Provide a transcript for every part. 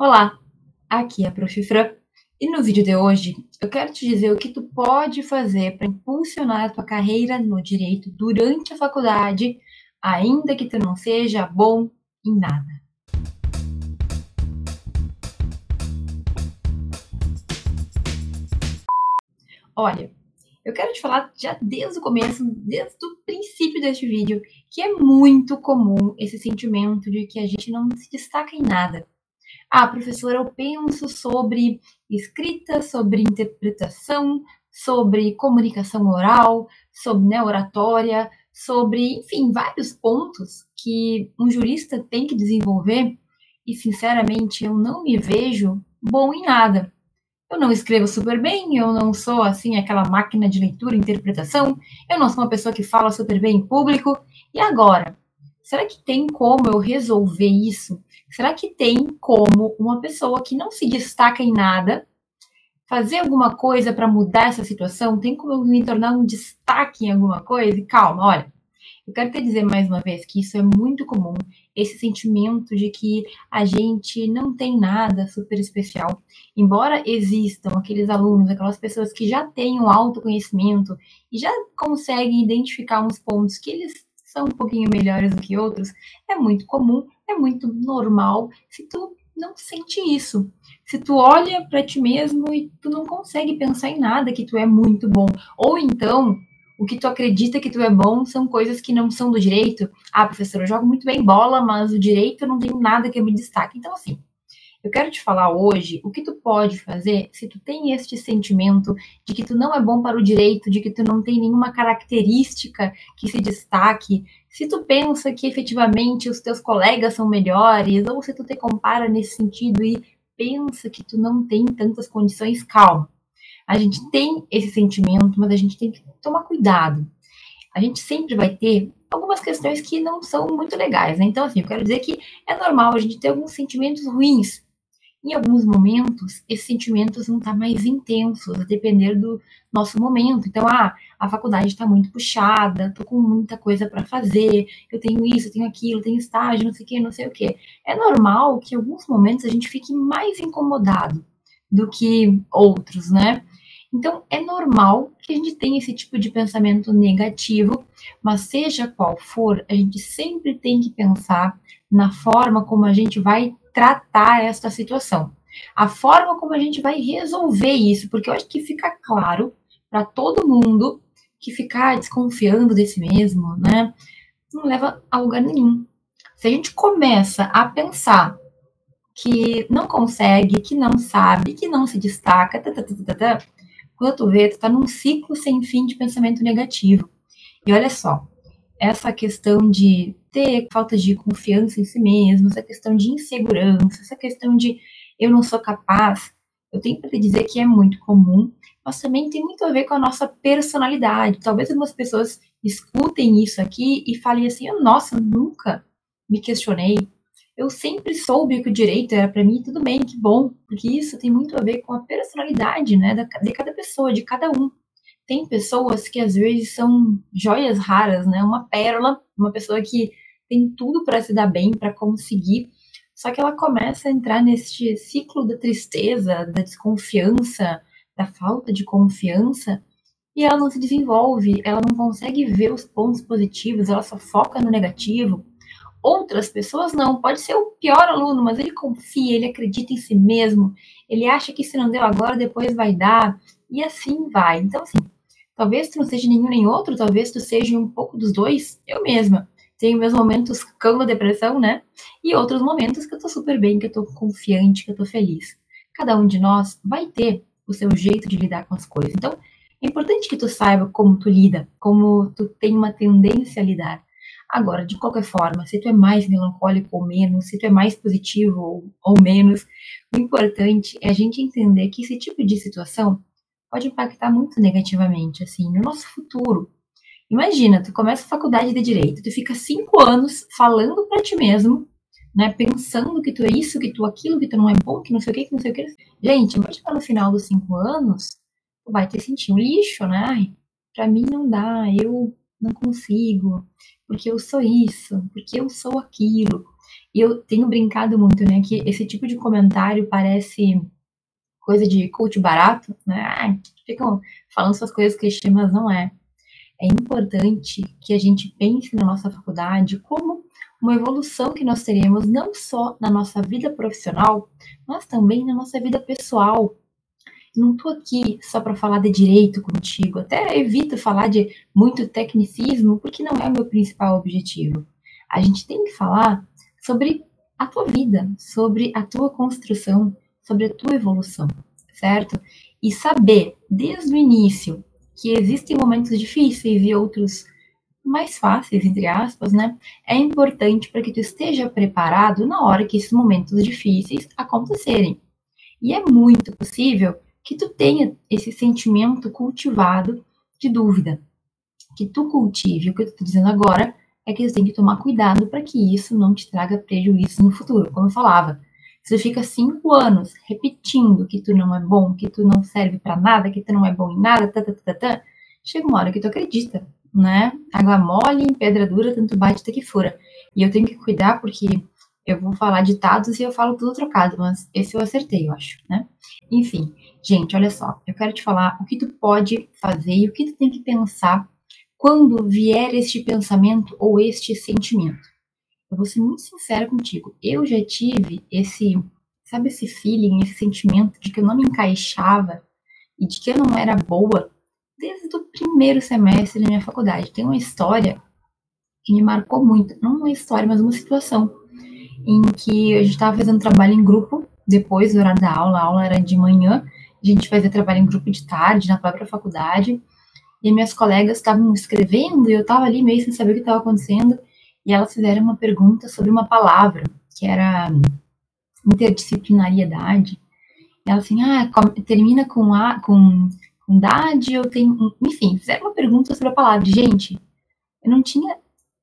Olá, aqui é a Prof. Fran e no vídeo de hoje eu quero te dizer o que tu pode fazer para impulsionar a tua carreira no direito durante a faculdade, ainda que tu não seja bom em nada. Olha, eu quero te falar já desde o começo, desde o princípio deste vídeo, que é muito comum esse sentimento de que a gente não se destaca em nada. Ah, professora, eu penso sobre escrita, sobre interpretação, sobre comunicação oral, sobre oratória, sobre, enfim, vários pontos que um jurista tem que desenvolver e, sinceramente, eu não me vejo bom em nada. Eu não escrevo super bem, eu não sou, assim, aquela máquina de leitura e interpretação, eu não sou uma pessoa que fala super bem em público. E agora? Será que tem como eu resolver isso? Será que tem como uma pessoa que não se destaca em nada fazer alguma coisa para mudar essa situação? Tem como eu me tornar um destaque em alguma coisa? E calma, olha, eu quero te dizer mais uma vez que isso é muito comum, esse sentimento de que a gente não tem nada super especial. Embora existam aqueles alunos, aquelas pessoas que já têm um autoconhecimento e já conseguem identificar uns pontos que eles são um pouquinho melhores do que outros, é muito comum, é muito normal se tu não sente isso. Se tu olha para ti mesmo e tu não consegue pensar em nada que tu é muito bom. Ou então, o que tu acredita que tu é bom são coisas que não são do direito. Ah, professora, eu jogo muito bem bola, mas o direito eu não tenho nada que me destaque. Então, assim, eu quero te falar hoje o que tu pode fazer se tu tem este sentimento de que tu não é bom para o direito, de que tu não tem nenhuma característica que se destaque, se tu pensa que efetivamente os teus colegas são melhores, ou se tu te compara nesse sentido e pensa que tu não tem tantas condições, calma. A gente tem esse sentimento, mas a gente tem que tomar cuidado. A gente sempre vai ter algumas questões que não são muito legais, né? Então, assim, eu quero dizer que é normal a gente ter alguns sentimentos ruins. Em alguns momentos, esses sentimentos vão estar mais intensos, a depender do nosso momento. Então, a faculdade está muito puxada, estou com muita coisa para fazer, eu tenho isso, eu tenho aquilo, eu tenho estágio, não sei o quê. É normal que em alguns momentos a gente fique mais incomodado do que outros, né? Então, é normal que a gente tenha esse tipo de pensamento negativo, mas seja qual for, a gente sempre tem que pensar na forma como a gente vai tratar esta situação, a forma como a gente vai resolver isso, porque eu acho que fica claro para todo mundo que ficar desconfiando de si mesmo, né, não leva a lugar nenhum. Se a gente começa a pensar que não consegue, que não sabe, que não se destaca, quando tu vê, tu tá num ciclo sem fim de pensamento negativo. E olha só, essa questão de ter falta de confiança em si mesmo, essa questão de insegurança, essa questão de eu não sou capaz, eu tenho para te dizer que é muito comum, mas também tem muito a ver com a nossa personalidade. Talvez algumas pessoas escutem isso aqui e falem assim, nossa, eu nunca me questionei. Eu sempre soube que o direito era para mim, tudo bem, que bom, porque isso tem muito a ver com a personalidade, né, de cada pessoa, de cada um. Tem pessoas que às vezes são joias raras, né, uma pérola, uma pessoa que tem tudo para se dar bem, para conseguir, só que ela começa a entrar nesse ciclo da tristeza, da desconfiança, da falta de confiança, e ela não se desenvolve, ela não consegue ver os pontos positivos, ela só foca no negativo. Outras pessoas não, pode ser o pior aluno, mas ele confia, ele acredita em si mesmo, ele acha que se não deu agora, depois vai dar, e assim vai. Então, assim, talvez tu não seja nenhum nem outro, talvez tu seja um pouco dos dois. Eu mesma tenho meus momentos cão da depressão, né, e outros momentos que eu tô super bem, que eu tô confiante, que eu tô feliz. Cada um de nós vai ter o seu jeito de lidar com as coisas, então é importante que tu saiba como tu lida, como tu tem uma tendência a lidar. Agora, de qualquer forma, se tu é mais melancólico ou menos, se tu é mais positivo ou menos, o importante é a gente entender que esse tipo de situação pode impactar muito negativamente, assim, no nosso futuro. Imagina, tu começa a faculdade de Direito, tu fica 5 anos falando pra ti mesmo, né, pensando que tu é isso, que tu é aquilo, que tu não é bom, que não sei o que, que não sei o que. Gente, imagina no final dos 5 anos, tu vai te sentir um lixo, né? Ai, pra mim não dá, eu não consigo, porque eu sou isso, porque eu sou aquilo. E eu tenho brincado muito, né, que esse tipo de comentário parece coisa de coach barato, né? Ah, ficam falando essas coisas clichê, mas não é. É importante que a gente pense na nossa faculdade como uma evolução que nós teremos não só na nossa vida profissional, mas também na nossa vida pessoal. Não estou aqui só para falar de direito contigo, até evito falar de muito tecnicismo, porque não é o meu principal objetivo. A gente tem que falar sobre a tua vida, sobre a tua construção, sobre a tua evolução, certo? E saber, desde o início, que existem momentos difíceis e outros mais fáceis, entre aspas, né? É importante para que tu esteja preparado na hora que esses momentos difíceis acontecerem. E é muito possível que tu tenha esse sentimento cultivado de dúvida. Que tu cultive, o que eu estou dizendo agora é que tu tem que tomar cuidado para que isso não te traga prejuízo no futuro, como eu falava. Se tu fica 5 anos repetindo que tu não é bom, que tu não serve para nada, que tu não é bom em nada, chega uma hora que tu acredita, né? Água mole em pedra dura, tanto bate até que fura. E eu tenho que cuidar porque eu vou falar ditados e eu falo tudo trocado, mas esse eu acertei, eu acho, né? Enfim, gente, olha só, eu quero te falar o que tu pode fazer e o que tu tem que pensar quando vier este pensamento ou este sentimento. Eu vou ser muito sincera contigo, eu já tive esse feeling, esse sentimento de que eu não me encaixava e de que eu não era boa desde o primeiro semestre da minha faculdade. Tem uma história que me marcou muito, não uma história, mas uma situação em que a gente estava fazendo trabalho em grupo depois do horário da aula, a aula era de manhã, a gente fazia trabalho em grupo de tarde na própria faculdade e minhas colegas estavam escrevendo e eu estava ali meio sem saber o que estava acontecendo. E elas fizeram uma pergunta sobre uma palavra, que era interdisciplinariedade. E elas assim, termina com a, com dade, eu tenho... Enfim, fizeram uma pergunta sobre a palavra. Gente, eu não tinha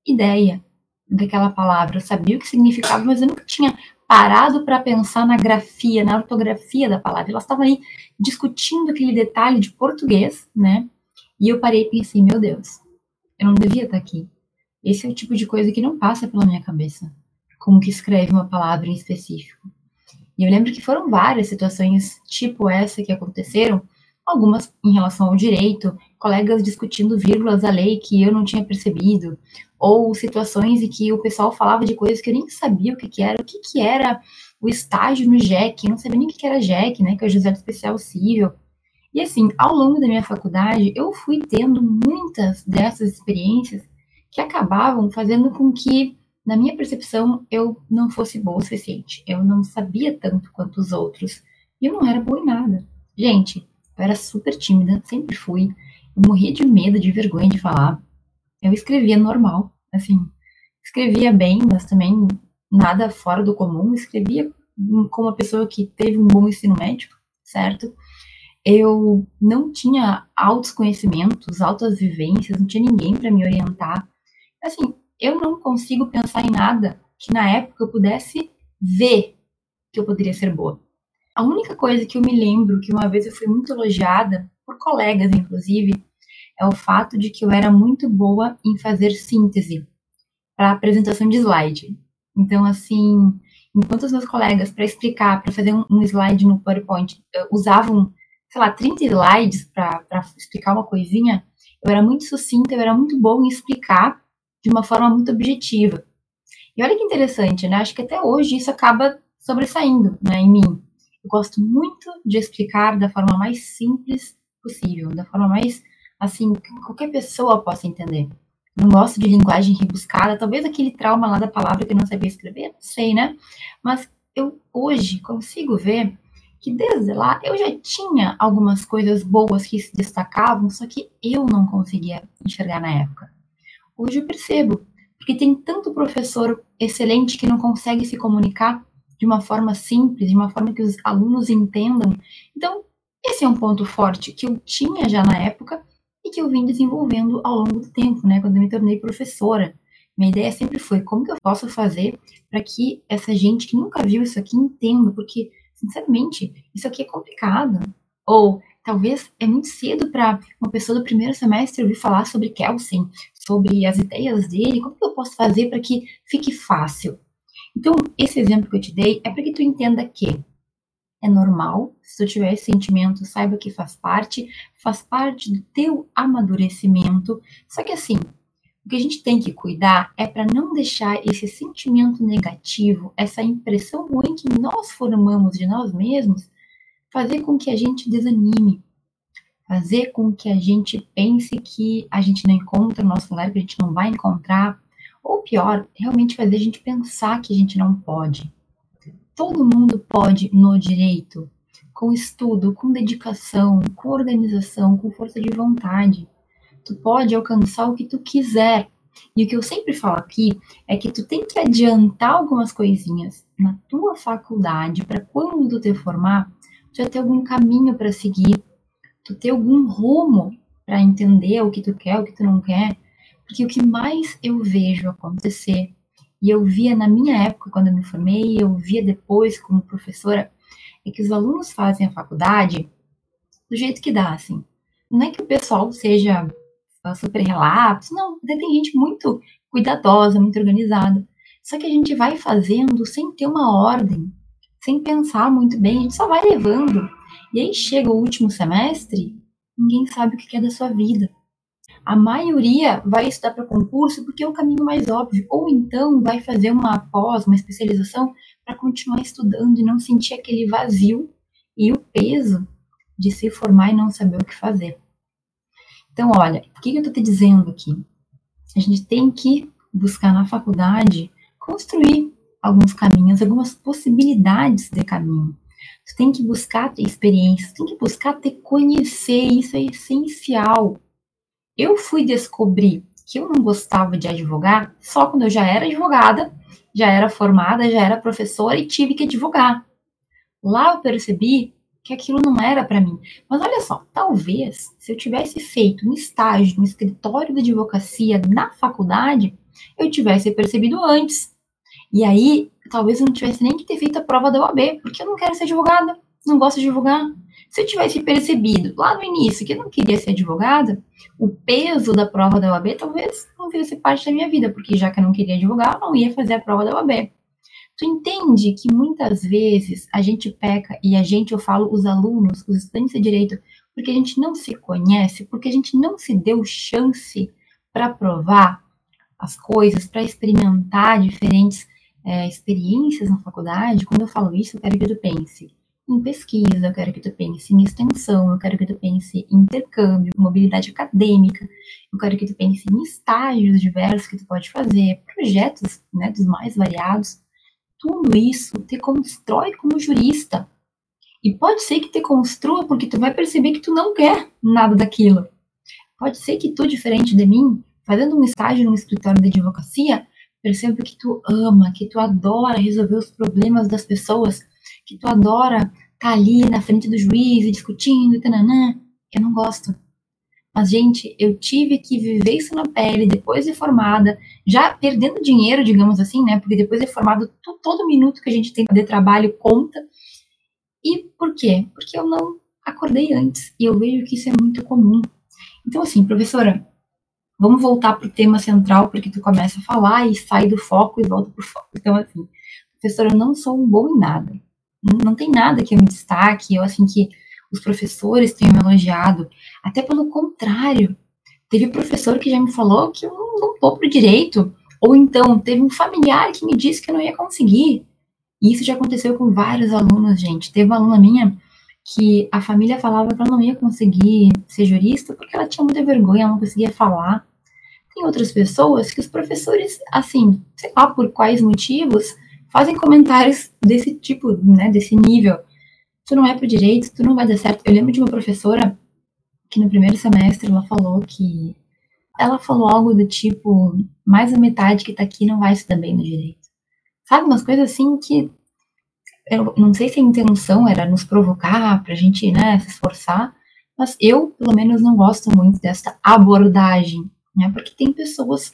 ideia daquela palavra. Eu sabia o que significava, mas eu nunca tinha parado para pensar na grafia, na ortografia da palavra. Elas estavam ali discutindo aquele detalhe de português, né? E eu parei e pensei, meu Deus, eu não devia estar aqui. Esse é o tipo de coisa que não passa pela minha cabeça, como que escreve uma palavra em específico. E eu lembro que foram várias situações tipo essa que aconteceram, algumas em relação ao direito, colegas discutindo vírgulas da lei que eu não tinha percebido, ou situações em que o pessoal falava de coisas que eu nem sabia o que era o estágio no JEC, não sabia nem o que era JEC, né, que é o Juizado Especial Cível. E assim, ao longo da minha faculdade, eu fui tendo muitas dessas experiências que acabavam fazendo com que, na minha percepção, eu não fosse boa o suficiente. Eu não sabia tanto quanto os outros. E eu não era boa em nada. Gente, eu era super tímida, sempre fui. Eu morria de medo, de vergonha de falar. Eu escrevia normal, assim. Escrevia bem, mas também nada fora do comum. Escrevia como uma pessoa que teve um bom ensino médio, certo? Eu não tinha altos conhecimentos, altas vivências, não tinha ninguém para me orientar. Assim, eu não consigo pensar em nada que na época eu pudesse ver que eu poderia ser boa. A única coisa que eu me lembro, que uma vez eu fui muito elogiada, por colegas inclusive, é o fato de que eu era muito boa em fazer síntese para apresentação de slide. Então, assim, enquanto os meus colegas, para explicar, para fazer um slide no PowerPoint, usavam, sei lá, 30 slides para explicar uma coisinha, eu era muito sucinta, eu era muito boa em explicar de uma forma muito objetiva. E olha que interessante, né? Acho que até hoje isso acaba sobressaindo, né, em mim. Eu gosto muito de explicar da forma mais simples possível, da forma mais, assim, que qualquer pessoa possa entender. Não gosto de linguagem rebuscada, talvez aquele trauma lá da palavra que eu não sabia escrever, não sei, né? Mas eu hoje consigo ver que desde lá eu já tinha algumas coisas boas que se destacavam, só que eu não conseguia enxergar na época. Hoje eu percebo, porque tem tanto professor excelente que não consegue se comunicar de uma forma simples, de uma forma que os alunos entendam. Então, esse é um ponto forte que eu tinha já na época e que eu vim desenvolvendo ao longo do tempo, né? Quando eu me tornei professora. Minha ideia sempre foi, como que eu posso fazer para que essa gente que nunca viu isso aqui entenda? Porque, sinceramente, isso aqui é complicado. Ou, talvez, é muito cedo para uma pessoa do primeiro semestre ouvir falar sobre Kelsen, sobre as ideias dele, como que eu posso fazer para que fique fácil? Então, esse exemplo que eu te dei é para que tu entenda que é normal, se tu tiver esse sentimento, saiba que faz parte do teu amadurecimento. Só que assim, o que a gente tem que cuidar é para não deixar esse sentimento negativo, essa impressão ruim que nós formamos de nós mesmos, fazer com que a gente desanime, fazer com que a gente pense que a gente não encontra o nosso lugar, que a gente não vai encontrar, ou pior, realmente fazer a gente pensar que a gente não pode. Todo mundo pode no direito, com estudo, com dedicação, com organização, com força de vontade. Tu pode alcançar o que tu quiser. E o que eu sempre falo aqui é que tu tem que adiantar algumas coisinhas na tua faculdade para quando tu te formar, já ter algum caminho para seguir, tu ter algum rumo para entender o que tu quer, o que tu não quer. Porque o que mais eu vejo acontecer, e eu via na minha época, quando eu me formei, eu via depois como professora, é que os alunos fazem a faculdade do jeito que dá, assim. Não é que o pessoal seja super relapso, não. Tem gente muito cuidadosa, muito organizada. Só que a gente vai fazendo sem ter uma ordem, sem pensar muito bem, a gente só vai levando. E aí chega o último semestre, ninguém sabe o que é da sua vida. A maioria vai estudar para concurso porque é o caminho mais óbvio, ou então vai fazer uma pós, uma especialização, para continuar estudando e não sentir aquele vazio e o peso de se formar e não saber o que fazer. Então, olha, o que eu estou te dizendo aqui? A gente tem que buscar na faculdade construir alguns caminhos, algumas possibilidades de caminho. Tu tem que buscar ter experiência, tu tem que buscar te conhecer, isso é essencial. Eu fui descobrir que eu não gostava de advogar só quando eu já era advogada, já era formada, já era professora e tive que advogar. Lá eu percebi que aquilo não era para mim. Mas olha só, talvez se eu tivesse feito um estágio no escritório de advocacia na faculdade, eu tivesse percebido antes. E aí, talvez eu não tivesse nem que ter feito a prova da OAB, porque eu não quero ser advogada, não gosto de advogar. Se eu tivesse percebido lá no início que eu não queria ser advogada, o peso da prova da OAB talvez não fizesse parte da minha vida, porque já que eu não queria advogar, eu não ia fazer a prova da OAB. Tu entende que muitas vezes a gente peca, e a gente, eu falo, os alunos, os estudantes de direito, porque a gente não se conhece, porque a gente não se deu chance para provar as coisas, para experimentar diferentes experiências na faculdade. Quando eu falo isso, eu quero que tu pense em pesquisa, eu quero que tu pense em extensão, eu quero que tu pense em intercâmbio, mobilidade acadêmica, eu quero que tu pense em estágios diversos que tu pode fazer, projetos, né, dos mais variados. Tudo isso te constrói como jurista. E pode ser que te construa porque tu vai perceber que tu não quer nada daquilo. Pode ser que tu, diferente de mim, fazendo um estágio num escritório de advocacia, perceba que tu ama, que tu adora resolver os problemas das pessoas, que tu adora estar ali na frente do juiz e discutindo, tananã. Eu não gosto. Mas, gente, eu tive que viver isso na pele, depois de formada, já perdendo dinheiro, digamos assim, né? Porque depois de formado, todo minuto que a gente tem de trabalho conta. E por quê? Porque eu não acordei antes. E eu vejo que isso é muito comum. Então, assim, professora, vamos voltar para o tema central, porque tu começa a falar e sai do foco e volta para o foco. Então, assim, professora, eu não sou bom em nada. Não tem nada que eu me destaque, eu assim que os professores tenham me elogiado. Até pelo contrário, teve professor que já me falou que eu não tô pro direito, ou então teve um familiar que me disse que eu não ia conseguir. E isso já aconteceu com vários alunos, gente. Teve uma aluna minha que a família falava que ela não ia conseguir ser jurista porque ela tinha muita vergonha, ela não conseguia falar. Tem outras pessoas que os professores, assim, sei lá por quais motivos, fazem comentários desse tipo, né, desse nível. Tu não é pro direito, tu não vai dar certo. Eu lembro de uma professora que no primeiro semestre ela falou algo do tipo, mais a metade que tá aqui não vai estudar bem no direito. Sabe, umas coisas assim que, eu não sei se a intenção era nos provocar, pra gente, né, se esforçar, mas eu, pelo menos, não gosto muito dessa abordagem, né, porque tem pessoas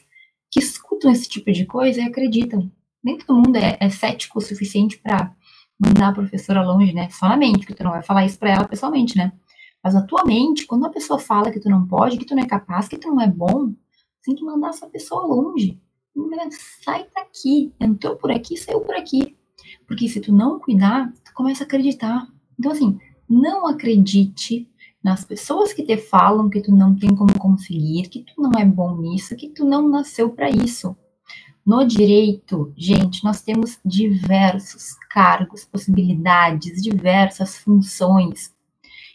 que escutam esse tipo de coisa e acreditam. Nem todo mundo é cético o suficiente pra mandar a professora longe, né, só na mente, porque tu não vai falar isso pra ela pessoalmente, né. Mas na tua mente, quando uma pessoa fala que tu não pode, que tu não é capaz, que tu não é bom, tu tem que mandar essa pessoa longe. sai daqui, entrou por aqui, saiu por aqui. Porque se tu não cuidar, tu começa a acreditar. Então assim, não acredite nas pessoas que te falam que tu não tem como conseguir, que tu não é bom nisso, que tu não nasceu para isso. No direito, gente, nós temos diversos cargos, possibilidades, diversas funções.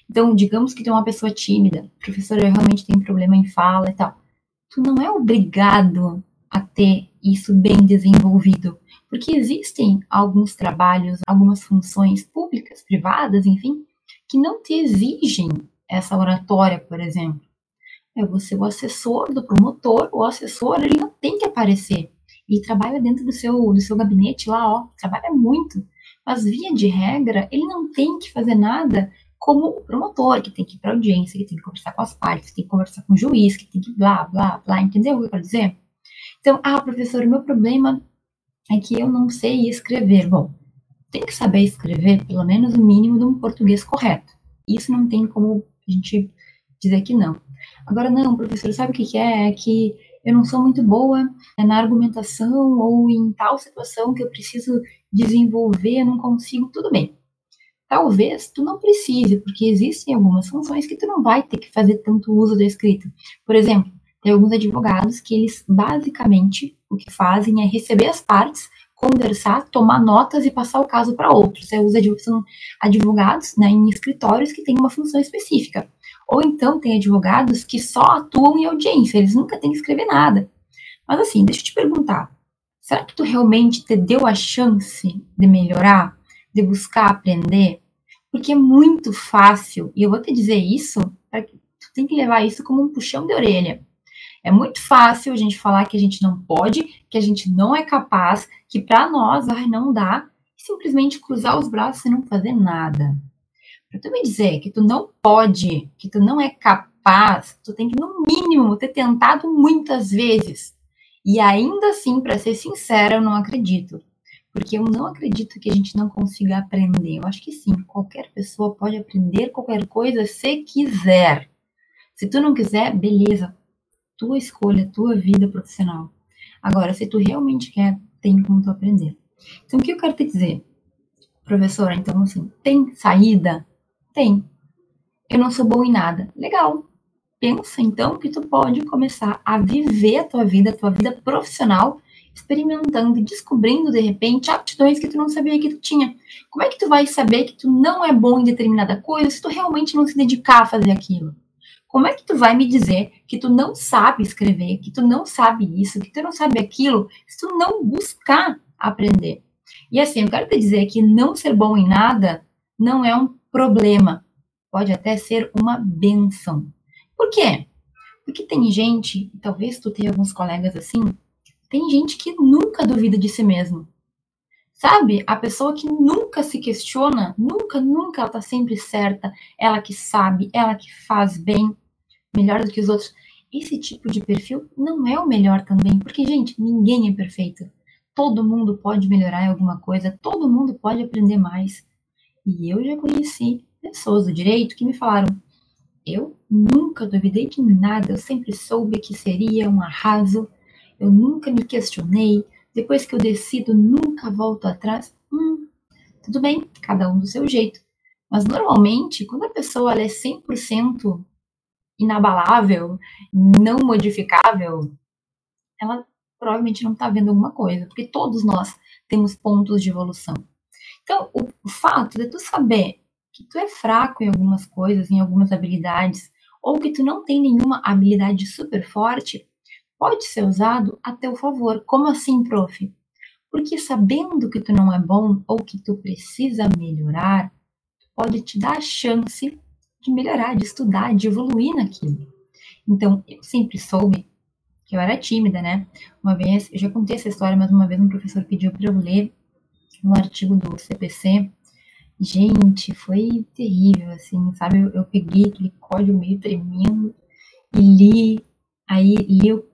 Então, digamos que tem uma pessoa tímida, professora, eu realmente tenho problema em fala e tal. Tu não é obrigado a ter isso bem desenvolvido, porque existem alguns trabalhos, algumas funções públicas, privadas, enfim, que não te exigem essa oratória, por exemplo. É você o assessor do promotor, o assessor, ele não tem que aparecer. Ele trabalha dentro do seu gabinete lá, ó, trabalha muito. Mas, via de regra, ele não tem que fazer nada como o promotor, que tem que ir para audiência, que tem que conversar com as partes, que tem que conversar com o juiz, que tem que blá, blá, blá. Entendeu o que eu quero dizer? Então, professor, o meu problema é que eu não sei escrever. Bom, tem que saber escrever, pelo menos o mínimo, de um português correto. Isso não tem como a gente dizer que não. Agora, não, professor, sabe o que é? É que eu não sou muito boa na argumentação ou em tal situação que eu preciso desenvolver, eu não consigo, tudo bem. Talvez tu não precise, porque existem algumas funções que tu não vai ter que fazer tanto uso da escrita. Por exemplo, tem alguns advogados que eles basicamente o que fazem é receber as partes, conversar, tomar notas e passar o caso para outros. São advogados, né, em escritórios que têm uma função específica. Ou então tem advogados que só atuam em audiência, eles nunca têm que escrever nada. Mas assim, deixa eu te perguntar, será que tu realmente te deu a chance de melhorar, de buscar aprender? Porque é muito fácil, e eu vou te dizer isso, tu tem que levar isso como um puxão de orelha. É muito fácil a gente falar que a gente não pode, que a gente não é capaz, que para nós, não dá, e simplesmente cruzar os braços e não fazer nada. Para tu me dizer que tu não pode, que tu não é capaz, tu tem que, no mínimo, ter tentado muitas vezes. E ainda assim, para ser sincera, eu não acredito. Porque eu não acredito que a gente não consiga aprender. Eu acho que sim, qualquer pessoa pode aprender qualquer coisa se quiser. Se tu não quiser, beleza. Tua escolha, tua vida profissional. Agora, se tu realmente quer, tem como tu aprender. Então, o que eu quero te dizer? Professora, então assim, tem saída? Tem. Eu não sou boa em nada. Legal. Pensa, então, que tu pode começar a viver a tua vida profissional, experimentando e descobrindo, de repente, aptidões que tu não sabia que tu tinha. Como é que tu vai saber que tu não é bom em determinada coisa se tu realmente não se dedicar a fazer aquilo? Como é que tu vai me dizer que tu não sabe escrever, que tu não sabe isso, que tu não sabe aquilo, se tu não buscar aprender? E assim, eu quero te dizer que não ser bom em nada não é um problema. Pode até ser uma benção. Por quê? Porque tem gente, e talvez tu tenha alguns colegas assim, tem gente que nunca duvida de si mesmo. Sabe? A pessoa que nunca se questiona, nunca ela tá sempre certa, ela que sabe, ela que faz bem, melhor do que os outros. Esse tipo de perfil não é o melhor também, porque, gente, ninguém é perfeito. Todo mundo pode melhorar em alguma coisa, todo mundo pode aprender mais. E eu já conheci pessoas do direito que me falaram, eu nunca duvidei de nada, eu sempre soube que seria um arraso, eu nunca me questionei, depois que eu decido, nunca volto atrás. Tudo bem, cada um do seu jeito. Mas normalmente, quando a pessoa ela é 100% inabalável, não modificável, ela provavelmente não está vendo alguma coisa, porque todos nós temos pontos de evolução. Então, o fato de tu saber que tu é fraco em algumas coisas, em algumas habilidades, ou que tu não tem nenhuma habilidade super forte, pode ser usado a teu favor. Como assim, prof? Porque sabendo que tu não é bom ou que tu precisa melhorar, pode te dar a chance de melhorar, de estudar, de evoluir naquilo. Então, eu sempre soube que eu era tímida, né? Uma vez, eu já contei essa história, mas uma vez um professor pediu para eu ler um artigo do CPC. Gente, foi terrível, assim, sabe? Eu peguei aquele código meio tremendo e li. Aí eu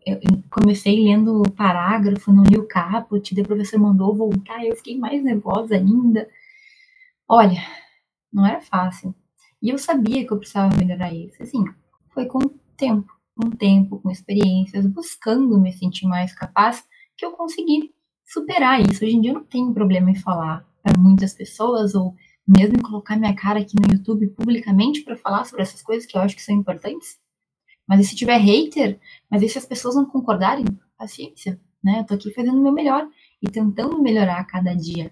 comecei lendo o parágrafo, não li o caput, daí o professor mandou voltar, eu fiquei mais nervosa ainda. Olha, não era fácil. E eu sabia que eu precisava melhorar isso. Assim, foi com o tempo, com experiências, buscando me sentir mais capaz, que que eu consegui superar isso. Hoje em dia eu não tenho problema em falar para muitas pessoas, ou mesmo em colocar minha cara aqui no YouTube publicamente para falar sobre essas coisas que eu acho que são importantes. Mas e se tiver hater? Mas e se as pessoas não concordarem? Paciência, né? Eu tô aqui fazendo o meu melhor e tentando melhorar a cada dia.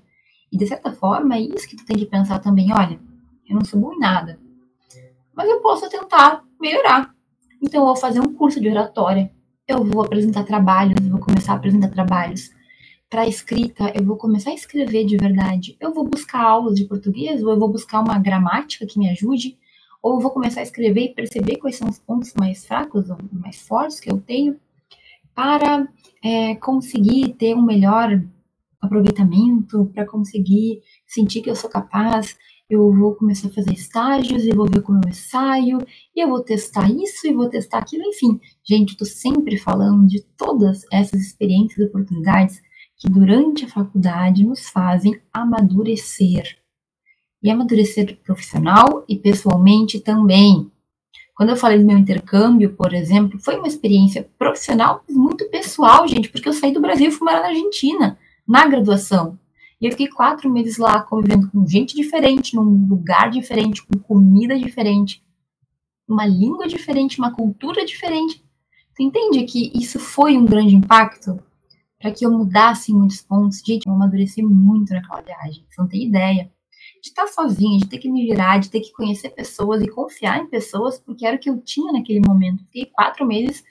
E de certa forma é isso que tu tem que pensar também. Olha, eu não sou bom em nada, mas eu posso tentar melhorar. Então eu vou fazer um curso de oratória, eu vou apresentar trabalhos, eu vou começar a apresentar trabalhos. Para escrita, eu vou começar a escrever de verdade. Eu vou buscar aulas de português, ou eu vou buscar uma gramática que me ajude, ou eu vou começar a escrever e perceber quais são os pontos mais fracos ou mais fortes que eu tenho para conseguir ter um melhor aproveitamento, para conseguir sentir que eu sou capaz. Eu vou começar a fazer estágios e vou ver como eu saio, e eu vou testar isso e vou testar aquilo, enfim. Gente, eu tô sempre falando de todas essas experiências e oportunidades que durante a faculdade nos fazem amadurecer. E amadurecer profissional e pessoalmente também. Quando eu falei do meu intercâmbio, por exemplo, foi uma experiência profissional muito pessoal, gente, porque eu saí do Brasil e fui morar na Argentina, na graduação. E eu fiquei 4 meses lá, convivendo com gente diferente, num lugar diferente, com comida diferente, uma língua diferente, uma cultura diferente. Tu entende que isso foi um grande impacto? Para que eu mudasse em muitos pontos. Gente, eu amadureci muito naquela viagem. Você não tem ideia. De estar sozinha, de ter que me virar, de ter que conhecer pessoas e confiar em pessoas, porque era o que eu tinha naquele momento. Fiquei 4 meses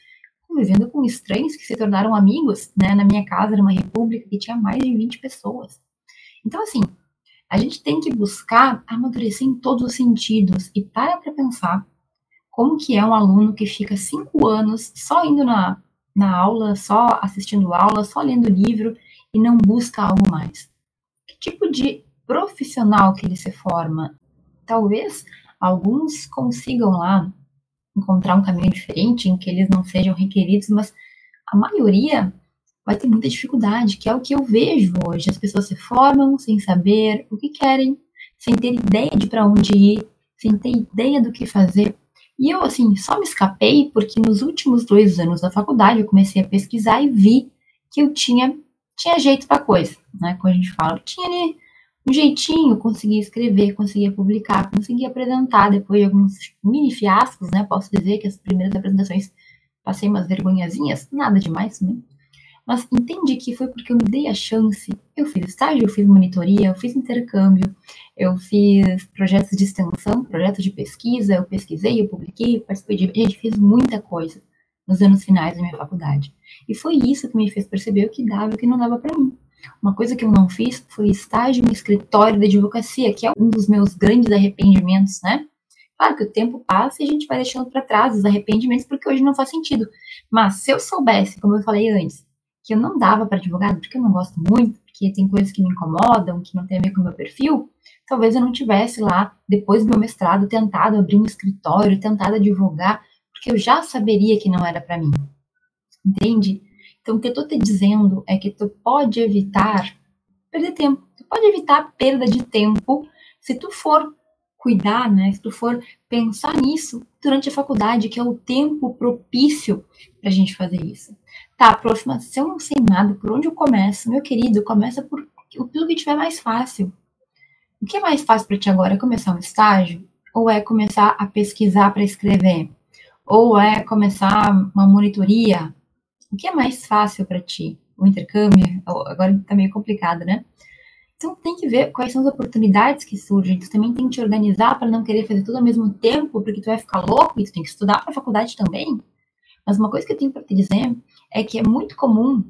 convivendo com estranhos que se tornaram amigos, né? Na minha casa era uma república que tinha mais de 20 pessoas. Então, assim, a gente tem que buscar amadurecer em todos os sentidos. E para pensar como que é um aluno que fica 5 anos só indo na aula, só assistindo aula, só lendo livro e não busca algo mais. Que tipo de profissional que ele se forma? Talvez alguns consigam lá encontrar um caminho diferente em que eles não sejam requeridos, mas a maioria vai ter muita dificuldade, que é o que eu vejo hoje. As pessoas se formam sem saber o que querem, sem ter ideia de para onde ir, sem ter ideia do que fazer. E eu, assim, só me escapei porque nos últimos 2 anos da faculdade eu comecei a pesquisar e vi que eu tinha jeito para coisa, né? Quando a gente fala, eu tinha ali um jeitinho, conseguia escrever, conseguia publicar, conseguia apresentar depois de alguns mini fiascos, né? Posso dizer que as primeiras apresentações passei umas vergonhazinhas, nada demais também. Mas entendi que foi porque eu me dei a chance. Eu fiz estágio, eu fiz monitoria, eu fiz intercâmbio, eu fiz projetos de extensão, projetos de pesquisa, eu pesquisei, eu publiquei, participei de... Gente, fiz muita coisa nos anos finais da minha faculdade. E foi isso que me fez perceber o que dava e o que não dava para mim. Uma coisa que eu não fiz foi estágio no escritório de advocacia, que é um dos meus grandes arrependimentos, né? Claro que o tempo passa e a gente vai deixando para trás os arrependimentos, porque hoje não faz sentido. Mas se eu soubesse, como eu falei antes, que eu não dava para advogado, porque eu não gosto muito, porque tem coisas que me incomodam, que não tem a ver com o meu perfil, talvez eu não tivesse lá, depois do meu mestrado, tentado abrir um escritório, tentado advogar, porque eu já saberia que não era para mim. Entende? Então, o que eu estou te dizendo é que tu pode evitar perder tempo, tu pode evitar a perda de tempo se tu for cuidar, né? Se tu for pensar nisso durante a faculdade, que é o tempo propício para a gente fazer isso. Tá, prof, mas se eu não sei nada, por onde eu começo? Meu querido, começa por pelo que tiver mais fácil. O que é mais fácil para ti agora? É começar um estágio? Ou é começar a pesquisar para escrever? Ou é começar uma monitoria? O que é mais fácil para ti? O intercâmbio? Agora tá meio complicado, né? Então, tem que ver quais são as oportunidades que surgem. Tu também tem que te organizar para não querer fazer tudo ao mesmo tempo, porque tu vai ficar louco e tu tem que estudar para a faculdade também. Mas uma coisa que eu tenho para te dizer é que é muito comum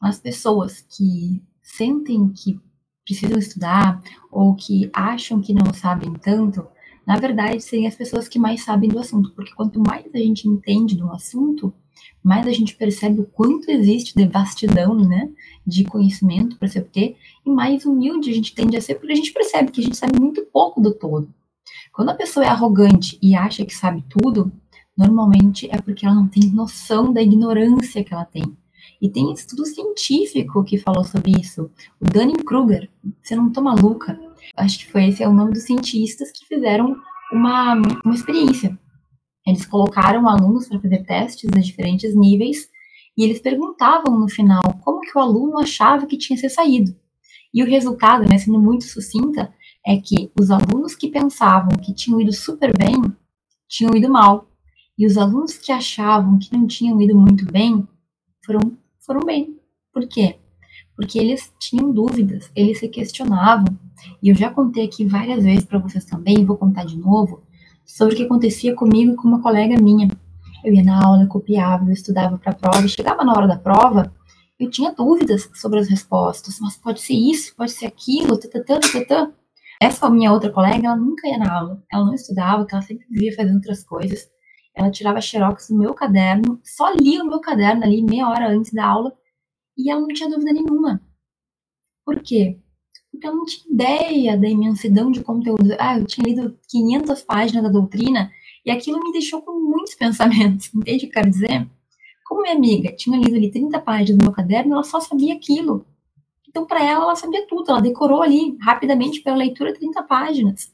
as pessoas que sentem que precisam estudar ou que acham que não sabem tanto, na verdade, serem as pessoas que mais sabem do assunto. Porque quanto mais a gente entende de um assunto, mas a gente percebe o quanto existe de vastidão, né, de conhecimento para se obter, e mais humilde a gente tende a ser, porque a gente percebe que a gente sabe muito pouco do todo. Quando a pessoa é arrogante e acha que sabe tudo, normalmente é porque ela não tem noção da ignorância que ela tem. E tem estudo científico que falou sobre isso. O Dunning-Kruger, você não tá maluca? Acho que foi esse é o nome dos cientistas que fizeram uma experiência. Eles colocaram alunos para fazer testes a diferentes níveis E eles perguntavam no final como que o aluno achava que tinha se saído. E o resultado, né, sendo muito sucinta, é que os alunos que pensavam que tinham ido super bem, tinham ido mal. E os alunos que achavam que não tinham ido muito bem, foram bem. Por quê? Porque eles tinham dúvidas, eles se questionavam. E eu já contei aqui várias vezes para vocês também, vou contar de novo, sobre o que acontecia comigo e com uma colega minha. Eu ia na aula, eu copiava, eu estudava para a prova, chegava na hora da prova, eu tinha dúvidas sobre as respostas, mas pode ser isso, pode ser aquilo, tatatã. Essa minha outra colega, ela nunca ia na aula, ela não estudava, ela sempre vivia fazendo outras coisas, ela tirava xerox do meu caderno, só lia o meu caderno ali meia hora antes da aula, e ela não tinha dúvida nenhuma. Por quê? Porque ela não tinha ideia da imensidão de conteúdo. Ah, eu tinha lido 500 páginas da doutrina, e aquilo me deixou com muitos pensamentos, entende o que eu quero dizer? Como minha amiga tinha lido ali 30 páginas do meu caderno, ela só sabia aquilo. Então, para ela, ela sabia tudo, ela decorou ali, rapidamente, pela leitura, 30 páginas.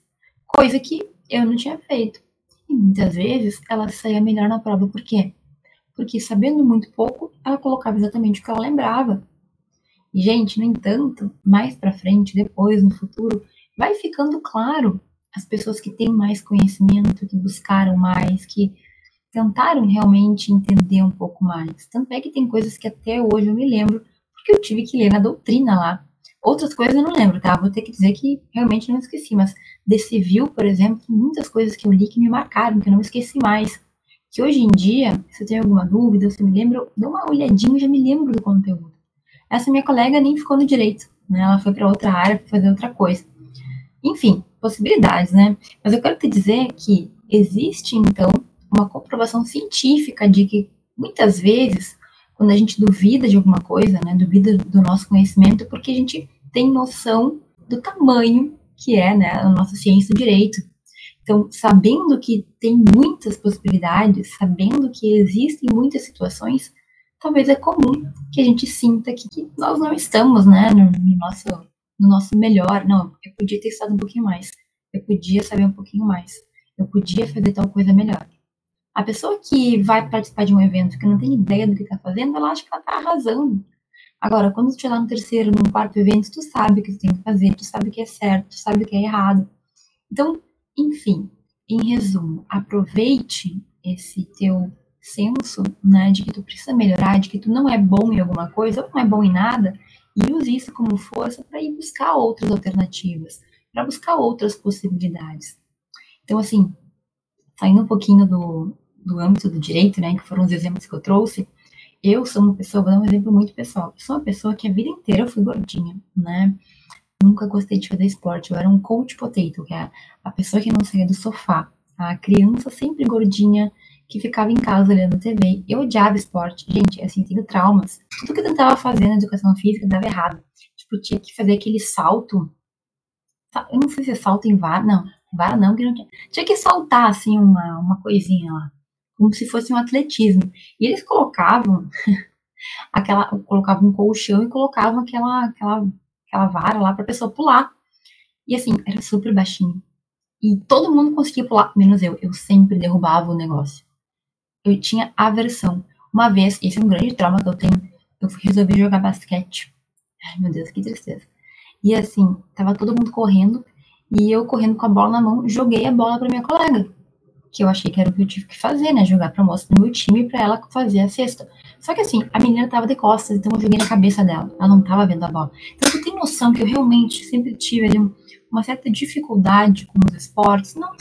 Coisa que eu não tinha feito. E muitas vezes, ela saía melhor na prova. Por quê? Porque sabendo muito pouco, ela colocava exatamente o que ela lembrava. E, gente, no entanto, mais pra frente, depois, no futuro, vai ficando claro as pessoas que têm mais conhecimento, que buscaram mais, que tentaram realmente entender um pouco mais. Tanto é que tem coisas que até hoje eu me lembro, que eu tive que ler na doutrina lá. Outras coisas eu não lembro, tá? Vou ter que dizer que realmente não esqueci, mas de civil, por exemplo, muitas coisas que eu li que me marcaram, que eu não esqueci mais. Que hoje em dia, se eu tenho alguma dúvida, se eu me lembro, eu dou uma olhadinha e já me lembro do conteúdo. Essa minha colega nem ficou no direito, né? Ela foi para outra área, para fazer outra coisa. Enfim, possibilidades, né? Mas eu quero te dizer que existe, então, uma comprovação científica de que, muitas vezes, quando a gente duvida de alguma coisa, né, duvida do nosso conhecimento, porque a gente tem noção do tamanho que é, né, a nossa ciência do direito. Então, sabendo que tem muitas possibilidades, sabendo que existem muitas situações, talvez é comum que a gente sinta que nós não estamos, né, no nosso melhor. Não, eu podia ter estudado um pouquinho mais, eu podia saber um pouquinho mais, eu podia fazer tal coisa melhor. A pessoa que vai participar de um evento que não tem ideia do que está fazendo, ela acha que ela está arrasando. Agora, quando tu chegar no terceiro, no quarto evento, tu sabe o que tu tem que fazer, tu sabe o que é certo, tu sabe o que é errado. Então, enfim, em resumo, aproveite esse teu senso, né, de que tu precisa melhorar, de que tu não é bom em alguma coisa ou não é bom em nada, e use isso como força para ir buscar outras alternativas, para buscar outras possibilidades. Então, assim, saindo um pouquinho do âmbito do direito, né, que foram os exemplos que eu trouxe, eu sou uma pessoa, vou dar um exemplo muito pessoal, eu sou uma pessoa que a vida inteira eu fui gordinha, né, nunca gostei de fazer esporte, eu era um couch potato, que é a pessoa que não saía do sofá, a criança sempre gordinha, que ficava em casa olhando TV, eu odiava esporte, gente, assim, tenho traumas, tudo que eu tentava fazer na educação física dava errado, tipo, tinha que fazer aquele salto, eu não sei se é salto em vara, não, que não tinha que saltar, assim, uma coisinha lá, como se fosse um atletismo. E eles colocavam colocavam um colchão e colocavam aquela vara lá pra pessoa pular. E assim, era super baixinho. E todo mundo conseguia pular, menos eu. Eu sempre derrubava o negócio. Eu tinha aversão. Uma vez, esse é um grande trauma que eu tenho, eu resolvi jogar basquete. Ai, meu Deus, que tristeza. E assim, tava todo mundo correndo, e eu correndo com a bola na mão, joguei a bola pra minha colega. Que eu achei que era o que eu tive que fazer, né? Jogar pra moça do meu time pra ela fazer a cesta. Só que assim, a menina tava de costas, então eu joguei na cabeça dela. Ela não tava vendo a bola. Então tu tem noção que eu realmente sempre tive ali uma certa dificuldade com os esportes. Não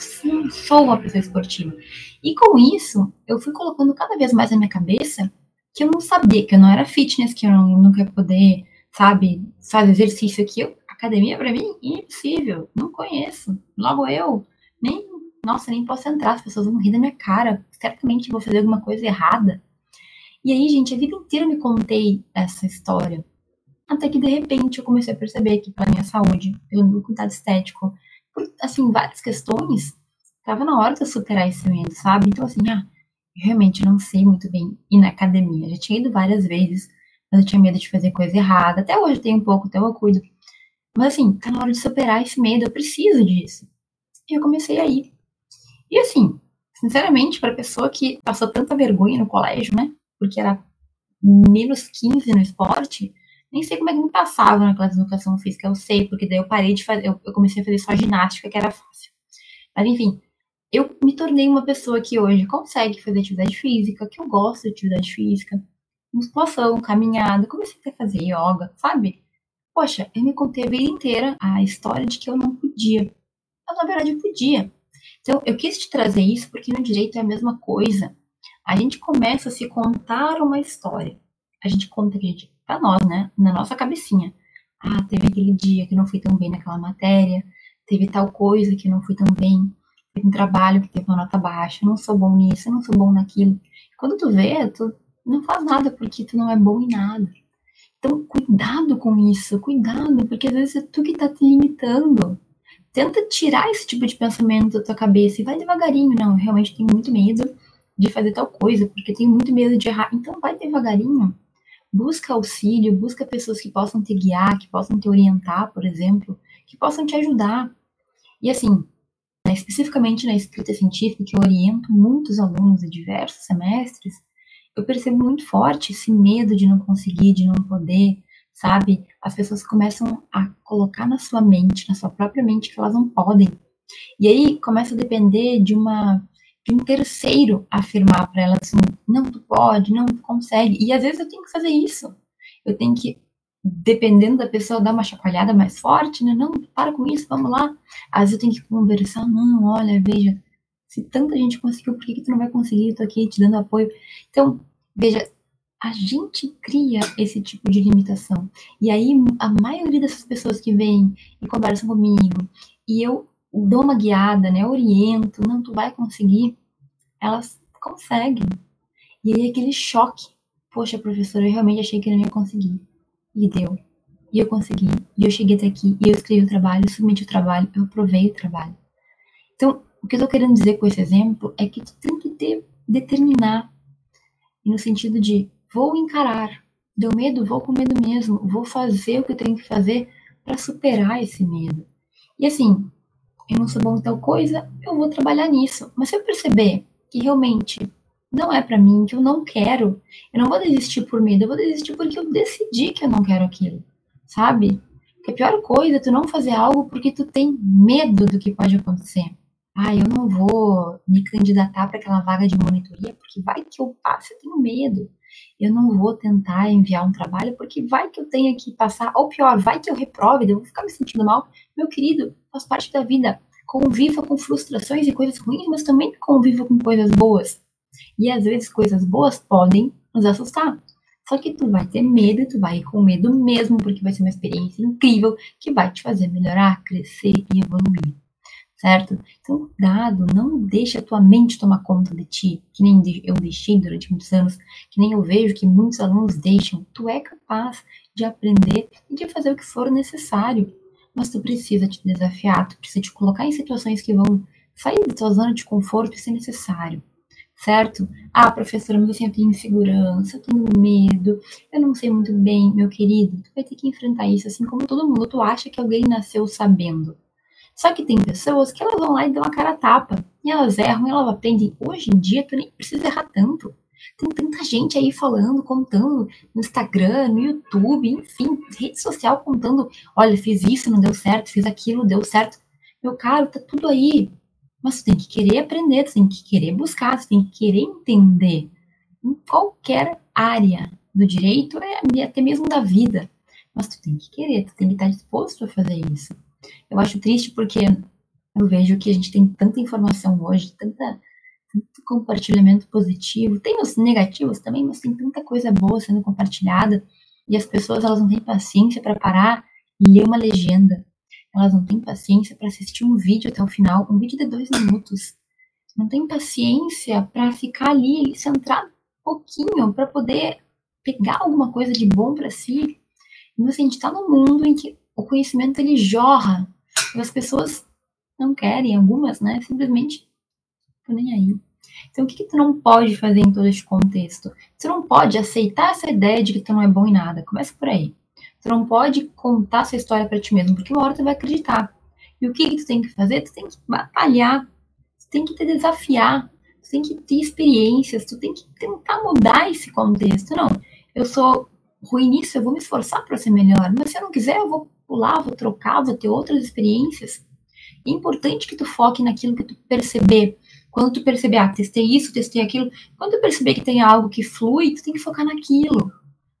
sou uma pessoa esportiva. E com isso, eu fui colocando cada vez mais na minha cabeça que eu não sabia, que eu não era fitness, que eu nunca ia poder, sabe, fazer exercício aqui. Academia pra mim, impossível. Não conheço. Logo eu, nem posso entrar, as pessoas vão rir da minha cara, certamente vou fazer alguma coisa errada. E aí, gente, a vida inteira eu me contei essa história, até que de repente eu comecei a perceber que pela minha saúde, pelo meu cuidado estético, por, assim, várias questões, tava na hora de eu superar esse medo, sabe? Então assim, eu realmente não sei muito bem ir na academia, eu já tinha ido várias vezes, mas eu tinha medo de fazer coisa errada, até hoje tem um pouco, até eu cuido, mas assim, tá na hora de superar esse medo, eu preciso disso. E eu comecei a ir. E assim, sinceramente, para pessoa que passou tanta vergonha no colégio, né? Porque era menos 15 no esporte, nem sei como é que me passava na classe de educação física, eu sei, porque daí eu parei de fazer, eu comecei a fazer só ginástica, que era fácil. Mas enfim, eu me tornei uma pessoa que hoje consegue fazer atividade física, que eu gosto de atividade física, musculação, caminhada, comecei a fazer yoga, sabe? Poxa, eu me contei a vida inteira a história de que eu não podia. Mas, na verdade, eu podia. Então, eu quis te trazer isso porque no direito é a mesma coisa. A gente começa a se contar uma história. A gente conta pra nós, né? Na nossa cabecinha. Ah, teve aquele dia que não fui tão bem naquela matéria. Teve tal coisa que não fui tão bem. Teve um trabalho que teve uma nota baixa. Eu não sou bom nisso, eu não sou bom naquilo. Quando tu vê, tu não faz nada porque tu não é bom em nada. Então, cuidado com isso, cuidado, porque às vezes é tu que tá te limitando. Tenta tirar esse tipo de pensamento da tua cabeça e vai devagarinho. Não, eu realmente tenho muito medo de fazer tal coisa, porque eu tenho muito medo de errar. Então, vai devagarinho. Busca auxílio, busca pessoas que possam te guiar, que possam te orientar, por exemplo, que possam te ajudar. E assim, né, especificamente na escrita científica, que eu oriento muitos alunos de diversos semestres, eu percebo muito forte esse medo de não conseguir, de não poder, sabe? As pessoas começam a colocar na sua mente, na sua própria mente, que elas não podem. E aí começa a depender de um terceiro afirmar para elas assim, não, tu pode, não, tu consegue. E às vezes eu tenho que fazer isso. Eu tenho que, dependendo da pessoa, dar uma chacoalhada mais forte, né? Não, para com isso, vamos lá. Às vezes eu tenho que conversar, não, olha, veja, se tanta gente conseguiu, por que tu não vai conseguir? Eu tô aqui te dando apoio. Então, veja, a gente cria esse tipo de limitação. E aí, a maioria dessas pessoas que vêm e conversam comigo, e eu dou uma guiada, né? Oriento, não, tu vai conseguir. Elas conseguem. E aí, aquele choque. Poxa, professora, eu realmente achei que não ia conseguir. E deu. E eu consegui. E eu cheguei até aqui. E eu escrevi o trabalho, eu submeti o trabalho, eu aprovei o trabalho. Então, o que eu tô querendo dizer com esse exemplo é que tu tem que determinar, no sentido de, vou encarar, deu medo, vou com medo mesmo, vou fazer o que eu tenho que fazer para superar esse medo. E assim, eu não sou bom em tal coisa, eu vou trabalhar nisso. Mas se eu perceber que realmente não é para mim, que eu não quero, eu não vou desistir por medo, eu vou desistir porque eu decidi que eu não quero aquilo, sabe? Porque a pior coisa é tu não fazer algo porque tu tem medo do que pode acontecer. Ah, eu não vou me candidatar para aquela vaga de monitoria porque vai que eu passo, eu tenho medo. Eu não vou tentar enviar um trabalho porque vai que eu tenha que passar, ou pior, vai que eu reprove, eu vou ficar me sentindo mal. Meu querido, faz parte da vida. Conviva com frustrações e coisas ruins, mas também conviva com coisas boas. E às vezes coisas boas podem nos assustar. Só que tu vai ter medo e tu vai ir com medo mesmo, porque vai ser uma experiência incrível que vai te fazer melhorar, crescer e evoluir. Certo? Então, cuidado, não deixa a tua mente tomar conta de ti, que nem eu deixei durante muitos anos, que nem eu vejo que muitos alunos deixam. Tu é capaz de aprender e de fazer o que for necessário, mas tu precisa te desafiar, tu precisa te colocar em situações que vão sair da tua zona de conforto e ser necessário, certo? Ah, professora, mas assim, eu tenho insegurança, eu tenho medo, eu não sei muito bem, meu querido, tu vai ter que enfrentar isso, assim como todo mundo. Tu acha que alguém nasceu sabendo. Só que tem pessoas que elas vão lá e dão a cara a tapa. E elas erram, elas aprendem. Hoje em dia, tu nem precisa errar tanto. Tem tanta gente aí falando, contando no Instagram, no YouTube, enfim, rede social contando. Olha, fiz isso, não deu certo, fiz aquilo, deu certo. Meu caro, tá tudo aí. Mas tu tem que querer aprender, tu tem que querer buscar, tu tem que querer entender. Em qualquer área do direito, até mesmo da vida. Mas tu tem que querer, tu tem que estar disposto a fazer isso. Eu acho triste porque eu vejo que a gente tem tanta informação hoje, tanto compartilhamento positivo. Tem os negativos também, mas tem tanta coisa boa sendo compartilhada. E as pessoas, elas não têm paciência para parar e ler uma legenda. Elas não têm paciência para assistir um vídeo até o final, um vídeo de 2 minutos. Não tem paciência para ficar ali, se entrar um pouquinho, para poder pegar alguma coisa de bom para si. Então, assim, a gente está num mundo em que o conhecimento, ele jorra. E as pessoas não querem, algumas, né? Simplesmente, tô nem aí. Então, o que tu não pode fazer em todo esse contexto? Tu não pode aceitar essa ideia de que tu não é bom em nada. Começa por aí. Tu não pode contar essa história pra ti mesmo, porque uma hora tu vai acreditar. E o que tu tem que fazer? Tu tem que batalhar. Tu tem que te desafiar. Tu tem que ter experiências. Tu tem que tentar mudar esse contexto. Não, eu sou ruim nisso, eu vou me esforçar para ser melhor, mas se eu não quiser, eu vou pular, vou trocar, vou ter outras experiências. É importante que tu foque naquilo que tu perceber. Quando tu perceber, testei isso, testei aquilo, quando tu perceber que tem algo que flui, tu tem que focar naquilo.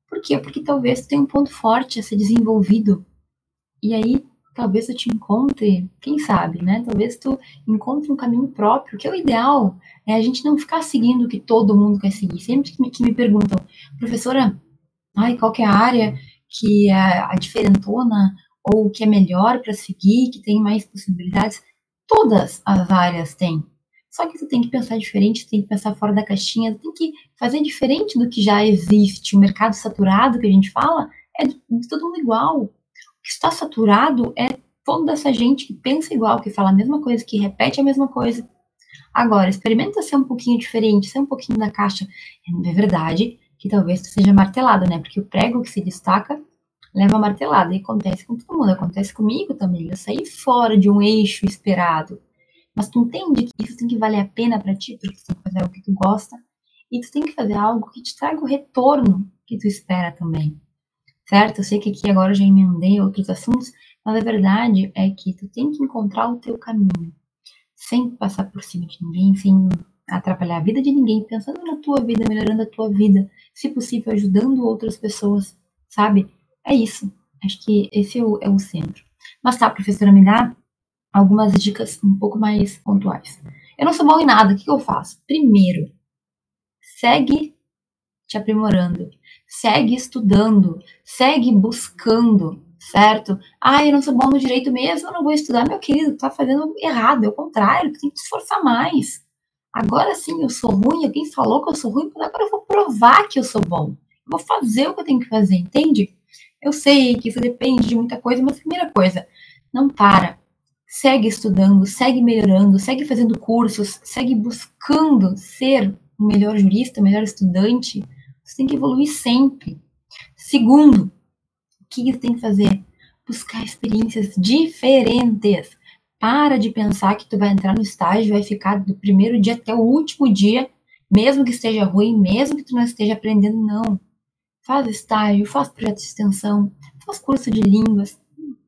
Por quê? Porque talvez tu tenha um ponto forte a ser desenvolvido. E aí, talvez tu te encontre, quem sabe, né? Talvez tu encontre um caminho próprio, que é o ideal. É a gente não ficar seguindo o que todo mundo quer seguir. Sempre que me perguntam, professora, qual que é a área que é a diferentona, ou que é melhor para seguir, que tem mais possibilidades? Todas as áreas têm. Só que tu tem que pensar diferente, tu tem que pensar fora da caixinha, tu tem que fazer diferente do que já existe. O mercado saturado que a gente fala é de todo mundo igual. O que está saturado é toda essa gente que pensa igual, que fala a mesma coisa, que repete a mesma coisa. Agora, experimenta ser um pouquinho diferente, ser um pouquinho da caixa. É verdade que talvez tu seja martelado, né? Porque o prego que se destaca leva martelada. E acontece com todo mundo, acontece comigo também. Eu saí fora de um eixo esperado. Mas tu entende que isso tem que valer a pena pra ti, porque tu tem que fazer algo que tu gosta, e tu tem que fazer algo que te traga o retorno que tu espera também, certo? Eu sei que aqui agora eu já emendei outros assuntos, mas a verdade é que tu tem que encontrar o teu caminho, sem passar por cima de ninguém, sem atrapalhar a vida de ninguém, pensando na tua vida, melhorando a tua vida, se possível ajudando outras pessoas, sabe? É isso, acho que esse é o centro. Mas tá, professora, me dá algumas dicas um pouco mais pontuais. Eu não sou bom em nada, o que eu faço? Primeiro, segue te aprimorando, segue estudando, segue buscando, certo? Eu não sou bom no direito mesmo, eu não vou estudar. Meu querido, tu tá fazendo errado, é o contrário, tu tem que te esforçar mais. Agora sim, eu sou ruim, alguém falou que eu sou ruim, agora eu vou provar que eu sou bom. Eu vou fazer o que eu tenho que fazer, entende? Eu sei que isso depende de muita coisa, mas primeira coisa, não para. Segue estudando, segue melhorando, segue fazendo cursos, segue buscando ser o melhor jurista, o melhor estudante. Você tem que evoluir sempre. Segundo, o que você tem que fazer? Buscar experiências diferentes. Para de pensar que tu vai entrar no estágio e vai ficar do primeiro dia até o último dia, mesmo que esteja ruim, mesmo que tu não esteja aprendendo, não. Faz estágio, faz projeto de extensão, faz curso de línguas.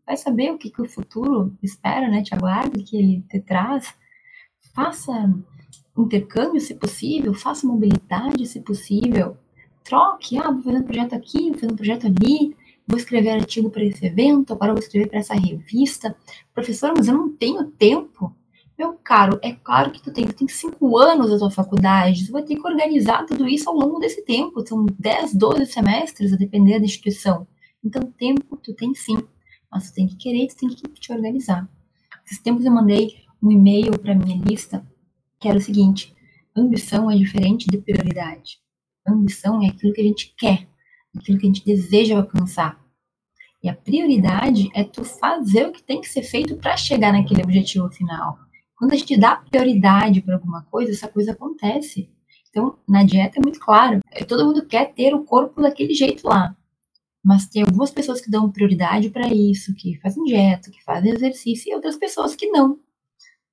Vai saber o que o futuro espera, né? Te aguarda, que ele te traz. Faça intercâmbio, se possível. Faça mobilidade, se possível. Troque. Vou fazer um projeto aqui, vou fazer um projeto ali. Vou escrever artigo para esse evento. Agora vou escrever para essa revista. Professora, mas eu não tenho tempo. Meu caro, é claro que tu tem 5 anos da tua faculdade. Tu vai ter que organizar tudo isso ao longo desse tempo. São 10, 12 semestres, a depender da instituição. Então, tempo tu tem sim. Mas tu tem que querer, tu tem que te organizar. Esses tempos eu mandei um e-mail para minha lista, que era o seguinte: ambição é diferente de prioridade. Ambição é aquilo que a gente quer, aquilo que a gente deseja alcançar. E a prioridade é tu fazer o que tem que ser feito para chegar naquele objetivo final. Quando a gente dá prioridade para alguma coisa, essa coisa acontece. Então, na dieta é muito claro. Todo mundo quer ter o corpo daquele jeito lá. Mas tem algumas pessoas que dão prioridade para isso, que fazem dieta, que fazem exercício, e outras pessoas que não.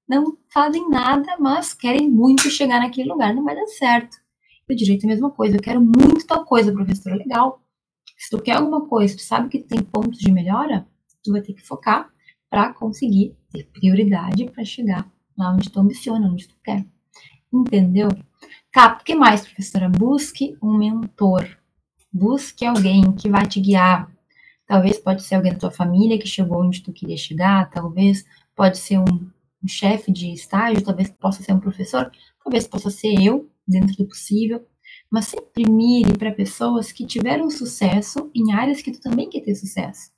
Não fazem nada, mas querem muito chegar naquele lugar. Não vai dar certo. O direito é a mesma coisa. Eu quero muito tal coisa, professora. Legal. Se tu quer alguma coisa, tu sabe que tem pontos de melhora, tu vai ter que focar para conseguir ter prioridade para chegar lá onde tu ambiciona, onde tu quer. Entendeu? Tá, o que mais, professora? Busque um mentor. Busque alguém que vai te guiar. Talvez pode ser alguém da tua família que chegou onde tu queria chegar, talvez pode ser um chefe de estágio, talvez possa ser um professor, talvez possa ser eu, dentro do possível. Mas sempre mire para pessoas que tiveram sucesso em áreas que tu também quer ter sucesso.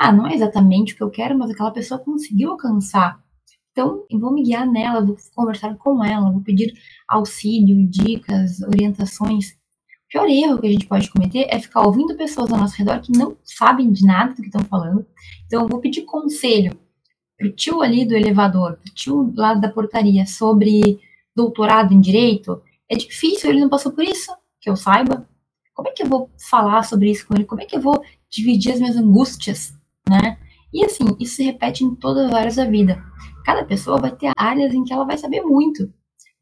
Não é exatamente o que eu quero, mas aquela pessoa conseguiu alcançar. Então, eu vou me guiar nela, vou conversar com ela, vou pedir auxílio, dicas, orientações. O pior erro que a gente pode cometer é ficar ouvindo pessoas ao nosso redor que não sabem de nada do que estão falando. Então, eu vou pedir conselho pro tio ali do elevador, pro tio lá da portaria sobre doutorado em direito. É difícil, ele não passou por isso, que eu saiba. Como é que eu vou falar sobre isso com ele? Como é que eu vou dividir as minhas angústias, né? E assim, isso se repete em todas as áreas da vida. Cada pessoa vai ter áreas em que ela vai saber muito.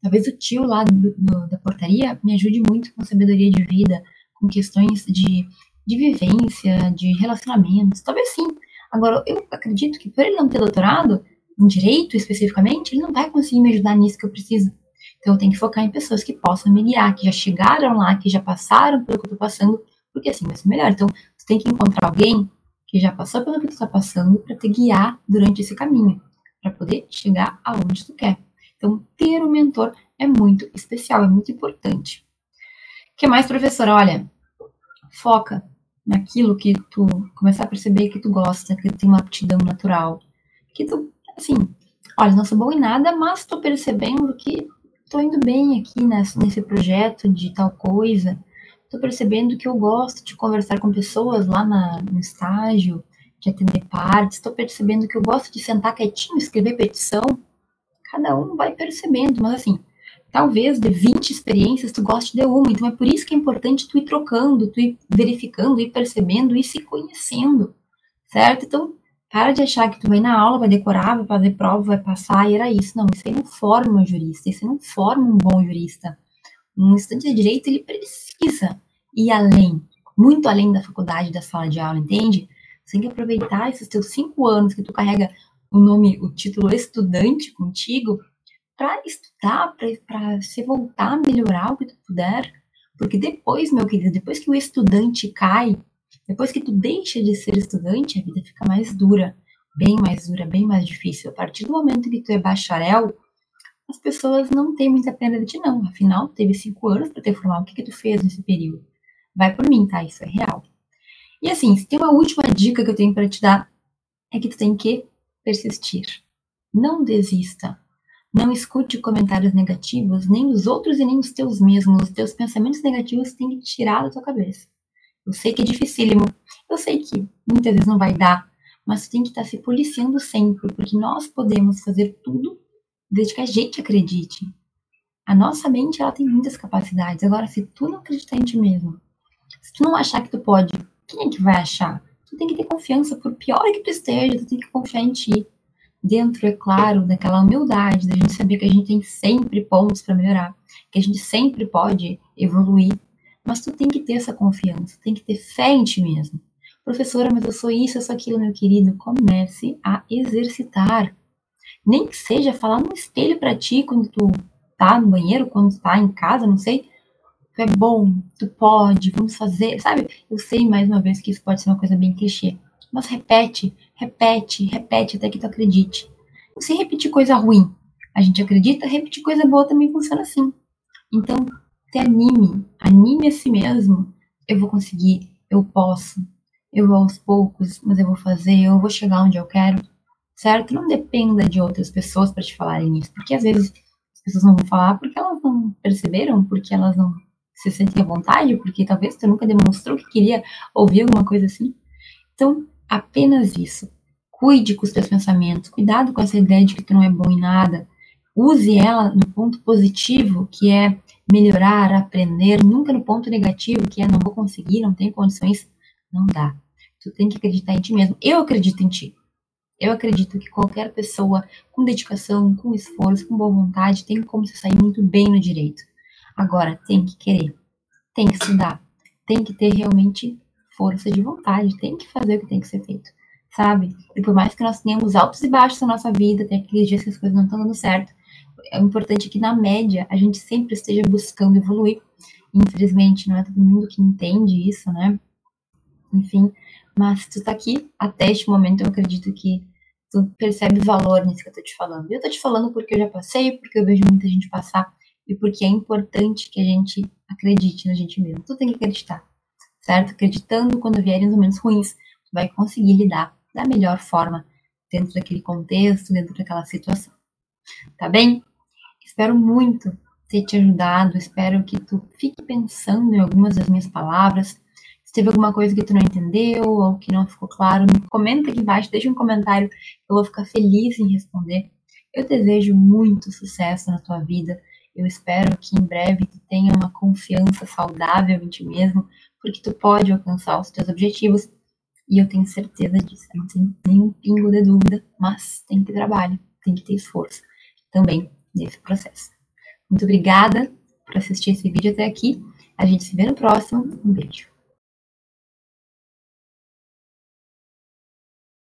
Talvez o tio lá da portaria me ajude muito com sabedoria de vida, com questões de vivência, de relacionamentos, talvez sim. Agora, eu acredito que por ele não ter doutorado, em direito especificamente, ele não vai conseguir me ajudar nisso que eu preciso. Então, eu tenho que focar em pessoas que possam me guiar, que já chegaram lá, que já passaram pelo que eu tô passando, porque assim vai ser melhor. Então, você tem que encontrar alguém que já passou pelo que tu tá passando para te guiar durante esse caminho, para poder chegar aonde tu quer. Então, ter um mentor é muito especial, é muito importante. O que mais, professora? Olha, foca naquilo que tu começar a perceber que tu gosta, que tu tem uma aptidão natural, que tu, assim, olha, não sou bom em nada, mas tô percebendo que tô indo bem aqui nesse projeto de tal coisa, tô percebendo que eu gosto de conversar com pessoas lá no estágio, de atender partes, tô percebendo que eu gosto de sentar quietinho, escrever petição. Cada um vai percebendo, mas assim, talvez de 20 experiências tu goste de uma, então é por isso que é importante tu ir trocando, tu ir verificando, ir percebendo, ir se conhecendo, certo? Então, para de achar que tu vai na aula, vai decorar, vai fazer prova, vai passar, e era isso. Não, isso aí não forma um jurista, isso aí não forma um bom jurista. Um estudante de direito, ele precisa ir além, muito além da faculdade, da sala de aula, entende? Você tem que aproveitar esses teus 5 anos que tu carrega o nome, o título estudante contigo, para estudar, para se voltar a melhorar o que tu puder, porque depois, meu querido, depois que o estudante cai, depois que tu deixa de ser estudante, a vida fica mais dura, bem mais difícil. A partir do momento que tu é bacharel, as pessoas não têm muita pena de ti, não. Afinal, teve 5 anos para te formar, o que tu fez nesse período? Vai por mim, tá? Isso é real. E assim, se tem uma última dica que eu tenho para te dar, é que tu tem que persistir. Não desista. Não escute comentários negativos, nem os outros e nem os teus mesmos. Os teus pensamentos negativos tem que tirar da tua cabeça. Eu sei que é dificílimo, eu sei que muitas vezes não vai dar, mas tem que estar se policiando sempre, porque nós podemos fazer tudo desde que a gente acredite. A nossa mente, ela tem muitas capacidades. Agora, se tu não acreditar em ti mesmo, se tu não achar que tu pode, quem é que vai achar? Tu tem que ter confiança, por pior que tu esteja, tu tem que confiar em ti. Dentro, é claro, daquela humildade, da gente saber que a gente tem sempre pontos para melhorar, que a gente sempre pode evoluir, mas tu tem que ter essa confiança, tem que ter fé em ti mesmo. Professora, mas eu sou isso, eu sou aquilo, meu querido, comece a exercitar. Nem que seja falar no espelho para ti quando tu tá no banheiro, quando tu tá em casa, não sei, tu é bom, tu pode, vamos fazer, sabe? Eu sei, mais uma vez, que isso pode ser uma coisa bem clichê, mas repete até que tu acredite. Não se repetir coisa ruim. A gente acredita, repetir coisa boa também funciona assim. Então, te anime a si mesmo. Eu vou conseguir, eu posso, eu vou aos poucos, mas eu vou fazer, eu vou chegar onde eu quero, certo? Não dependa de outras pessoas para te falarem isso, porque às vezes as pessoas não vão falar porque elas não perceberam, porque elas não se sentem à vontade, porque talvez tu nunca demonstrou que queria ouvir alguma coisa assim. Então, apenas isso. Cuide com os teus pensamentos. Cuidado com essa ideia de que tu não é bom em nada. Use ela no ponto positivo, que é melhorar, aprender. Nunca no ponto negativo, que é não vou conseguir, não tenho condições. Não dá. Tu tem que acreditar em ti mesmo. Eu acredito em ti. Eu acredito que qualquer pessoa com dedicação, com esforço, com boa vontade, tem como se sair muito bem no direito. Agora, tem que querer. Tem que estudar. Tem que ter realmente força de vontade, tem que fazer o que tem que ser feito, sabe? E por mais que nós tenhamos altos e baixos na nossa vida, tem aqueles dias que as coisas não estão dando certo, é importante que na média a gente sempre esteja buscando evoluir. Infelizmente, não é todo mundo que entende isso, né? Enfim, mas tu tá aqui até este momento, eu acredito que tu percebe valor nisso que eu tô te falando. Eu tô te falando porque eu já passei, porque eu vejo muita gente passar e porque é importante que a gente acredite na gente mesmo. Tu tem que acreditar, certo? Acreditando, quando vierem os momentos ruins, tu vai conseguir lidar da melhor forma dentro daquele contexto, dentro daquela situação. Tá bem? Espero muito ter te ajudado, espero que tu fique pensando em algumas das minhas palavras. Se teve alguma coisa que tu não entendeu ou que não ficou claro, me comenta aqui embaixo, deixa um comentário, eu vou ficar feliz em responder. Eu desejo muito sucesso na tua vida, eu espero que em breve tu tenha uma confiança saudável em ti mesmo, porque tu pode alcançar os teus objetivos, e eu tenho certeza disso, eu não tenho nenhum pingo de dúvida, mas tem que ter trabalho, tem que ter esforço também nesse processo. Muito obrigada por assistir esse vídeo até aqui, A gente se vê no próximo. Um beijo.